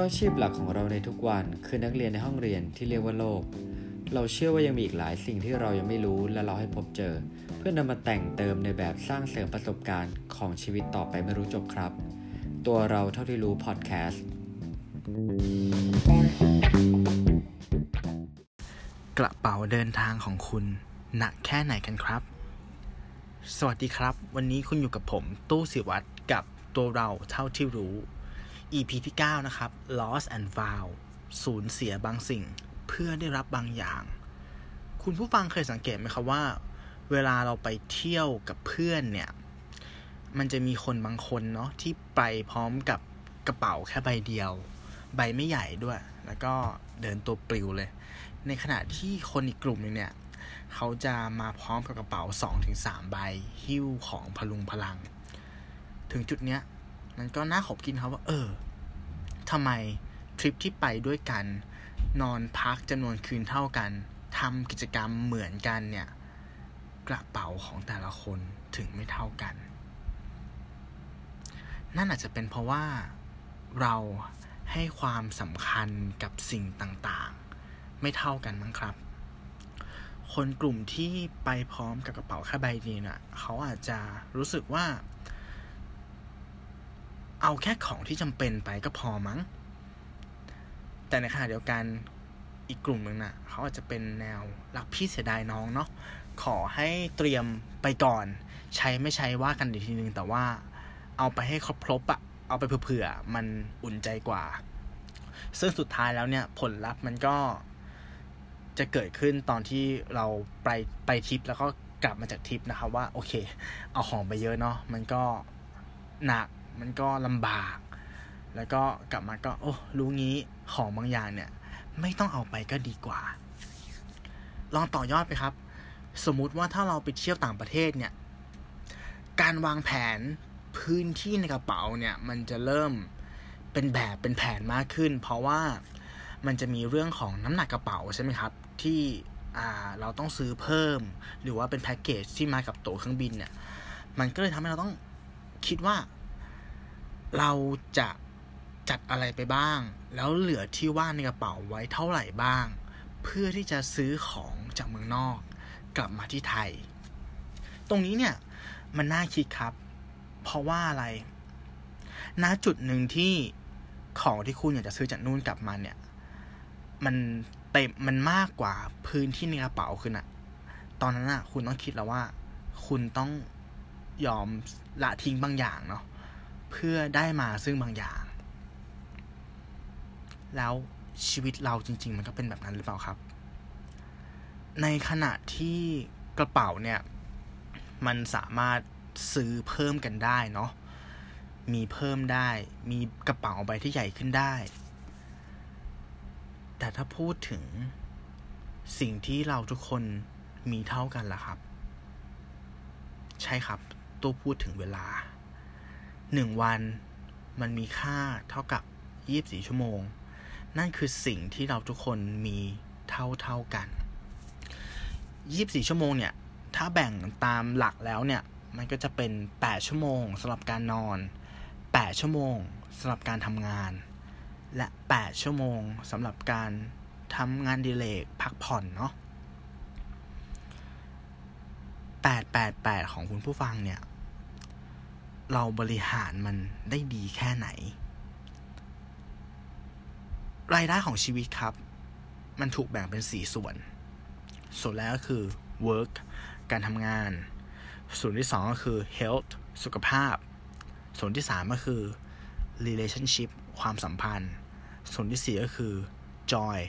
ราะอาชีพหลักของเราในทุกวันคือนักเรียนในห้องเรียนที่เรียกว่าโลกเราเชื่อว่ายังมีอีกหลายสิ่งที่เรายังไม่รู้และเราให้พบเจอเพื่อนำมาแต่งเติมในแบบสร้างเสริมประสบการณ์ของชีวิตต่อไปไม่รู้จบครับตัวเราเท่าที่รู้พอดแคสต์กระเป๋าเดินทางของคุณหนักแค่ไหนกันครับสวัสดีครับวันนี้คุณอยู่กับผมตู้ศิวัตรกับตัวเราเท่าที่รู้ EP ที่ 9 นะครับ Lost and Found สูญเสียบางสิ่งเพื่อได้รับบางอย่างคุณผู้ฟังเคยสังเกตไหมครับว่าเวลาเราไปเที่ยวกับเพื่อนเนี่ยมันจะมีคนบางคนเนาะที่ไปพร้อมกับกระเป๋าแค่ใบเดียวใบไม่ใหญ่ด้วยแล้วก็เดินตัวปลิวเลยในขณะที่คนอีกกลุ่มนึงเนี่ยเขาจะมาพร้อมกับกระเป๋า 2-3 ใบหิ้วของพลุงพลังถึงจุดเนี้ยมันก็น่าขบคิดครับว่าทำไมทริปที่ไปด้วยกันนอนพักจำนวนคืนเท่ากันทำกิจกรรมเหมือนกันเนี่ยกระเป๋าของแต่ละคนถึงไม่เท่ากันนั่นอาจจะเป็นเพราะว่าเราให้ความสำคัญกับสิ่งต่างๆไม่เท่ากันมั้งครับคนกลุ่มที่ไปพร้อมกับกระเป๋าแค่ใบเดียวน่ะเขาอาจจะรู้สึกว่าเอาแค่ของที่จำเป็นไปก็พอมั้งแต่ในขณะเดียวกันอีกกลุ่มนึงน่ะเขาอาจจะเป็นแนวรักพี่เสียดายน้องเนาะขอให้เตรียมไปก่อนใช้ไม่ใช้ว่ากันอีกทีนึงแต่ว่าเอาไปให้ครบๆอ่ะเอาไปเผื่อๆมันอุ่นใจกว่าซึ่งสุดท้ายแล้วเนี่ยผลลัพธ์มันก็จะเกิดขึ้นตอนที่เราไปทริปแล้วก็กลับมาจากทริปนะครับว่าโอเคเอาของไปเยอะเนาะมันก็หนักมันก็ลำบากแล้วก็กลับมาก็โอ้รู้งี้ของบางอย่างเนี่ยไม่ต้องเอาไปก็ดีกว่าลองต่อยอดไปครับสมมุติว่าถ้าเราไปเที่ยวต่างประเทศเนี่ยการวางแผนพื้นที่ในกระเป๋าเนี่ยมันจะเริ่มเป็นแบบเป็นแผนมากขึ้นเพราะว่ามันจะมีเรื่องของน้ำหนักกระเป๋าใช่ไหมครับที่เราต้องซื้อเพิ่มหรือว่าเป็นแพ็คเกจที่มากับตั๋วเครื่องบินเนี่ยมันก็เลยทำให้เราต้องคิดว่าเราจะจัดอะไรไปบ้างแล้วเหลือที่ว่างในกระเป๋าไว้เท่าไหร่บ้างเพื่อที่จะซื้อของจากเมืองนอกกลับมาที่ไทยตรงนี้เนี่ยมันน่าคิดครับเพราะว่าอะไรณจุดหนึ่งที่ของที่คุณอยากจะซื้อจากนู่นกลับมาเนี่ยมันเต็มมันมากกว่าพื้นที่ในกระเป๋าคือน่ะตอนนั้นน่ะคุณต้องคิดแล้วว่าคุณต้องยอมละทิ้งบางอย่างเนาะเพื่อได้มาซึ่งบางอย่างแล้วชีวิตเราจริงๆมันก็เป็นแบบนั้นหรือเปล่าครับในขณะที่กระเป๋าเนี่ยมันสามารถซื้อเพิ่มกันได้เนาะมีเพิ่มได้มีกระเป๋าใบที่ใหญ่ขึ้นได้แต่ถ้าพูดถึงสิ่งที่เราทุกคนมีเท่ากันล่ะครับใช่ครับตัวพูดถึงเวลา1วันมันมีค่าเท่ากับ24ชั่วโมงนั่นคือสิ่งที่เราทุกคนมีเท่ากัน24ชั่วโมงเนี่ยถ้าแบ่งตามหลักแล้วเนี่ยมันก็จะเป็น8ชั่วโมงสำหรับการนอน8ชั่วโมงสำหรับการทำงานและ8ชั่วโมงสำหรับการทำงานอดิเรกพักผ่อนเนาะ888ของคุณผู้ฟังเนี่ยเราบริหารมันได้ดีแค่ไหนรายได้ของชีวิตครับมันถูกแบ่งเป็น4ส่วนแรกก็คือ work การทำงานส่วนที่2ก็คือ health สุขภาพส่วนที่3ก็คือ relationship ความสัมพันธ์ส่วนที่4ก็คือ joy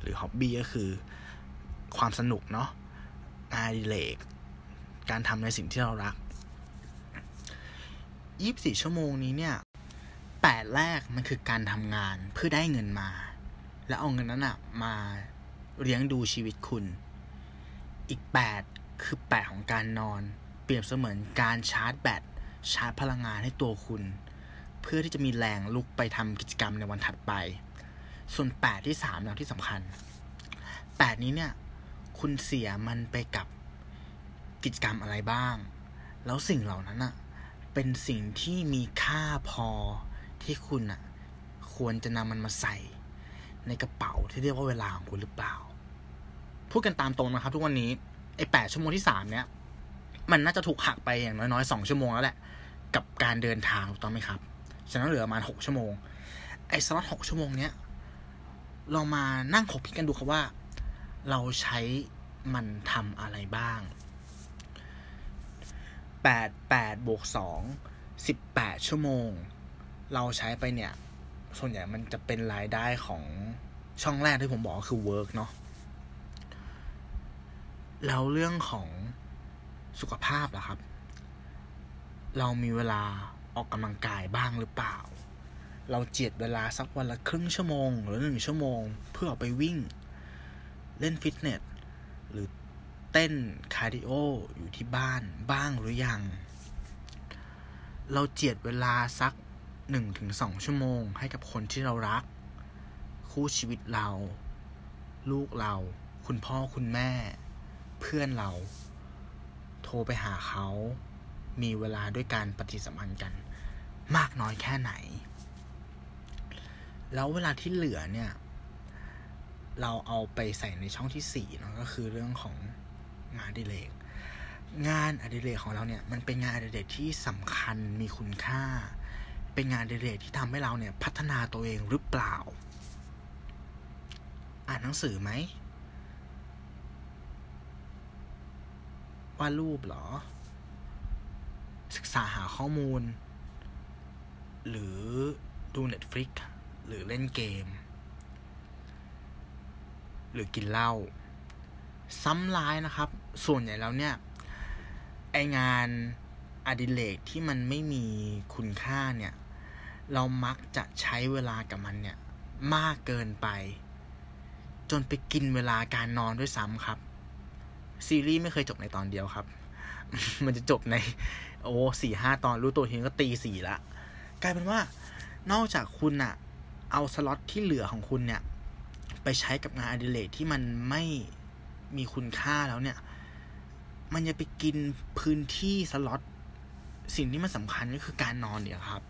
หรือ hobby ก็คือความสนุกเนาะงานอดิเรกการทำในสิ่งที่เรารัก24ชั่วโมงนี้เนี่ย8แรกมันคือการทำงานเพื่อได้เงินมาแล้วเอาเงินนั้นน่ะมาเลี้ยงดูชีวิตคุณอีก8คือ8ของการนอนเปรียบเสมือนการชาร์จแบตชาร์จพลังงานให้ตัวคุณเพื่อที่จะมีแรงลุกไปทำกิจกรรมในวันถัดไปส่วน8ที่3นะที่สำคัญ8นี้เนี่ยคุณเสียมันไปกับกิจกรรมอะไรบ้างแล้วสิ่งเหล่านั้นน่ะเป็นสิ่งที่มีค่าพอที่คุณน่ะค ควรจะนำมันมาใส่ในกระเป๋าที่เรียกว่าเวลาของคุณหรือเปล่าพูดกันตามตรงนะครับทุกวันนี้ไอ้8ชั่วโมงที่3เนี่ยมันน่าจะถูกหักไปอย่างน้อยๆ2ชั่วโมงแล้วแหละกับการเดินทางถูกต้องไหมครับฉะนั้นเหลือประมาณ6ชั่วโมงไอ้สล็อต6ชั่วโมงเนี้ยเรามานั่งขบคิดกันดูครับว่าเราใช้มันทำอะไรบ้าง8 8 + 2 18ชั่วโมงเราใช้ไปเนี่ยส่วนใหญ่มันจะเป็นรายได้ของช่องแรกที่ผมบอกคือ work เนาะแล้วเรื่องของสุขภาพล่ะครับเรามีเวลาออกกำลังกายบ้างหรือเปล่าเราเจียดเวลาสักวันละครึ่งชั่วโมงหรือ1ชั่วโมงเพื่อออกไปวิ่งเล่นฟิตเนสหรือเต้นคาร์ดิโออยู่ที่บ้านบ้างหรือยังเราเจียดเวลาสัก 1-2 ชั่วโมงให้กับคนที่เรารักคู่ชีวิตเราลูกเราคุณพ่อคุณแม่เพื่อนเราโทรไปหาเขามีเวลาด้วยการปฏิสัมพันธ์กันมากน้อยแค่ไหนแล้วเวลาที่เหลือเนี่ยเราเอาไปใส่ในช่องที่4เนาะก็คือเรื่องของงานอดิเรกงานอดิเรกของเราเนี่ยมันเป็นงานอดิเรกที่สำคัญมีคุณค่าเป็นงานอดิเรกที่ทำให้เราเนี่ยพัฒนาตัวเองหรือเปล่าอ่านหนังสือไหมวาดรูปหรอศึกษาหาข้อมูลหรือดู Netflix หรือเล่นเกมหรือกินเหล้าซ้ำร้ายนะครับส่วนใหญ่แล้วเนี่ยไองานอดิเรกที่มันไม่มีคุณค่าเนี่ยเรามักจะใช้เวลากับมันเนี่ยมากเกินไปจนไปกินเวลาการนอนด้วยซ้ำครับซีรีส์ไม่เคยจบในตอนเดียวครับ มันจะจบใน4-5 ตอนรู้ตัวทีก็ 4:00 นละกลายเป็นว่านอกจากคุณอะเอาสล็อตที่เหลือของคุณเนี่ยไปใช้กับงานอดิเรกที่มันไม่มีคุณค่าแล้วเนี่ยมันจะไปกินพื้นที่สล็อตสิ่งที่มันสำคัญก็คือการนอนเนี่ยครับ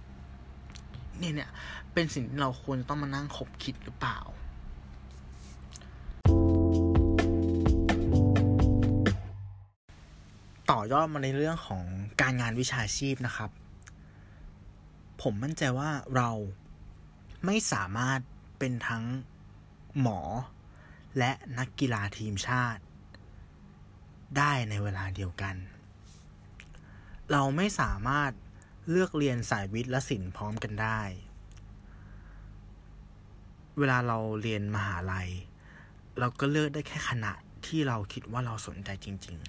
เนี่ยเป็นสิ่งที่เราควรต้องมานั่งขบคิดหรือเปล่าต่อยอดมาในเรื่องของการงานวิชาชีพนะครับผมมั่นใจว่าเราไม่สามารถเป็นทั้งหมอและนักกีฬาทีมชาติได้ในเวลาเดียวกันเราไม่สามารถเลือกเรียนสายวิทย์และศิลป์พร้อมกันได้เวลาเราเรียนมหาลัยเราก็เลือกได้แค่คณะที่เราคิดว่าเราสนใจจริงๆ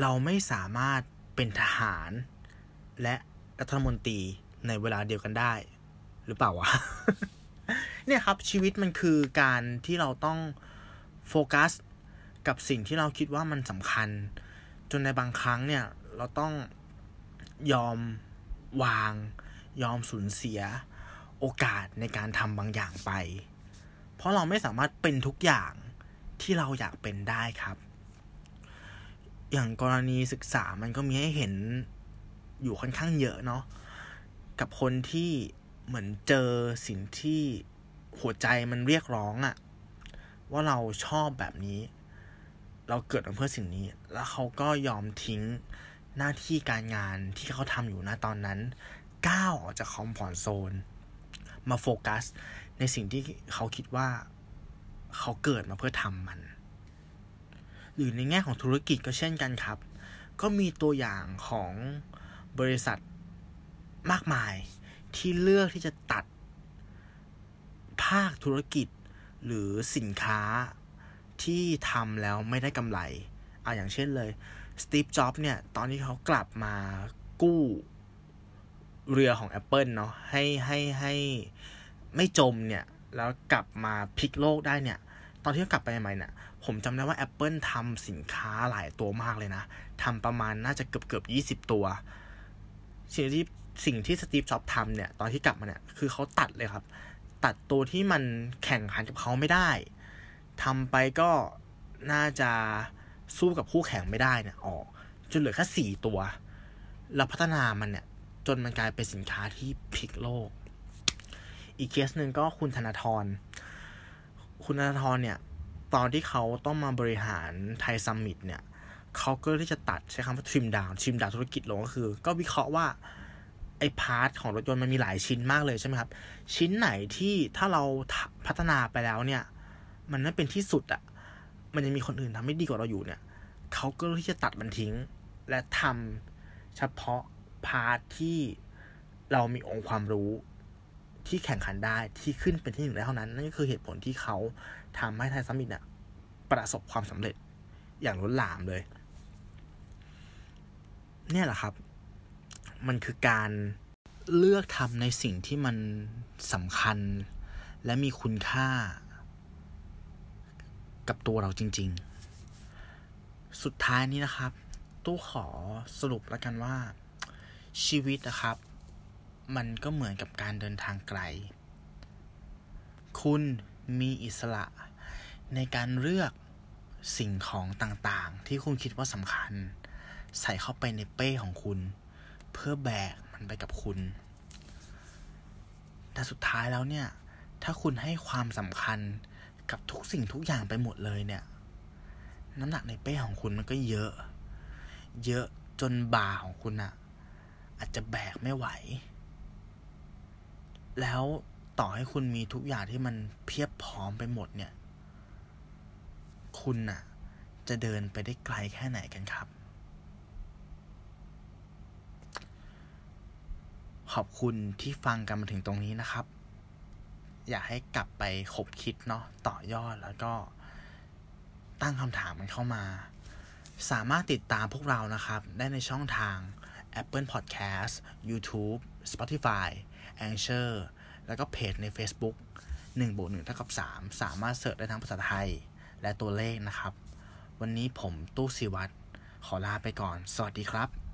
เราไม่สามารถเป็นทหารและรัฐมนตรีในเวลาเดียวกันได้หรือเปล่าวะ เนี่ยครับชีวิตมันคือการที่เราต้องโฟกัสกับสิ่งที่เราคิดว่ามันสำคัญจนในบางครั้งเนี่ยเราต้องยอมวางยอมสูญเสียโอกาสในการทำบางอย่างไปเพราะเราไม่สามารถเป็นทุกอย่างที่เราอยากเป็นได้ครับอย่างกรณีศึกษามันก็มีให้เห็นอยู่ค่อนข้างเยอะเนาะกับคนที่เหมือนเจอสิ่งที่หัวใจมันเรียกร้องอะว่าเราชอบแบบนี้เราเกิดมาเพื่อสิ่งนี้แล้วเขาก็ยอมทิ้งหน้าที่การงานที่เขาทำอยู่ณตอนนั้นก้าวออกจากคอมฟอร์ตโซนมาโฟกัสในสิ่งที่เขาคิดว่าเขาเกิดมาเพื่อทำมันหรือในแง่ของธุรกิจก็เช่นกันครับก็มีตัวอย่างของบริษัทมากมายที่เลือกที่จะตัดภาคธุรกิจหรือสินค้าที่ทำแล้วไม่ได้กำไรอย่างเช่นเลยสตีฟจ็อบส์เนี่ยตอนที่เขากลับมากู้เรือของ Apple เนาะให้ไม่จมเนี่ยแล้วกลับมาพลิกโลกได้เนี่ยตอนที่เขากลับไปใหม่เนี่ยผมจำได้ว่า Apple ทำสินค้าหลายตัวมากเลยนะทำประมาณน่าจะเกือบ20ตัวสิ่งที่สตีฟจ็อบส์ทำเนี่ยตอนที่กลับมาเนี่ยคือเขาตัดเลยครับตัดตัวที่มันแข่งขันกับเขาไม่ได้ทำไปก็น่าจะสู้กับคู่แข่งไม่ได้เนี่ยออกจนเหลือแค่4ตัวแล้วพัฒนามันเนี่ยจนมันกลายเป็นสินค้าที่พลิกโลก อีกเคสหนึ่งก็คุณธนาธรเนี่ยตอนที่เขาต้องมาบริหารไทยซัมมิตเนี่ยเขาก็ที่จะตัดใช้คำว่าทริมดาวธุรกิจลงก็คือก็วิเคราะห์ว่าไอ้พาร์ทของรถยนต์มันมีหลายชิ้นมากเลยใช่ไหมครับชิ้นไหนที่ถ้าเราพัฒนาไปแล้วเนี่ยมันไม่เป็นที่สุดอ่ะมันจะมีคนอื่นทำได้ดีกว่าเราอยู่เนี่ยเขาก็ที่จะตัดมันทิ้งและทำเฉพาะพาร์ทที่เรามีองค์ความรู้ที่แข่งขันได้ที่ขึ้นเป็นที่หนึ่งได้เท่านั้นนั่นก็คือเหตุผลที่เขาทำให้ไทยซัมมิตเนี่ยประสบความสำเร็จอย่างล้นหลามเลยเนี่ยแหละครับมันคือการเลือกทำในสิ่งที่มันสำคัญและมีคุณค่ากับตัวเราจริงๆสุดท้ายนี้นะครับตู้ขอสรุปแล้วกันว่าชีวิตนะครับมันก็เหมือนกับการเดินทางไกลคุณมีอิสระในการเลือกสิ่งของต่างๆที่คุณคิดว่าสำคัญใส่เข้าไปในเป้ของคุณเพื่อแบกมันไปกับคุณแต่สุดท้ายแล้วเนี่ยถ้าคุณให้ความสำคัญกับทุกสิ่งทุกอย่างไปหมดเลยเนี่ยน้ำหนักในเป้ของคุณมันก็เยอะจนบ่าของคุณน่ะอาจจะแบกไม่ไหวแล้วต่อให้คุณมีทุกอย่างที่มันเพียบพร้อมไปหมดเนี่ยคุณน่ะจะเดินไปได้ไกลแค่ไหนกันครับขอบคุณที่ฟังกันมาถึงตรงนี้นะครับอยากให้กลับไปคบคิดเนาะต่อยอดแล้วก็ตั้งคำถามมันเข้ามาสามารถติดตามพวกเรานะครับได้ในช่องทาง Apple Podcast YouTube Spotify Anchor แล้วก็เพจใน Facebook 1+1=3 สามารถเสิร์ชได้ทั้งภาษาไทยและตัวเลขนะครับวันนี้ผมตู้ศิวัตรขอลาไปก่อนสวัสดีครับ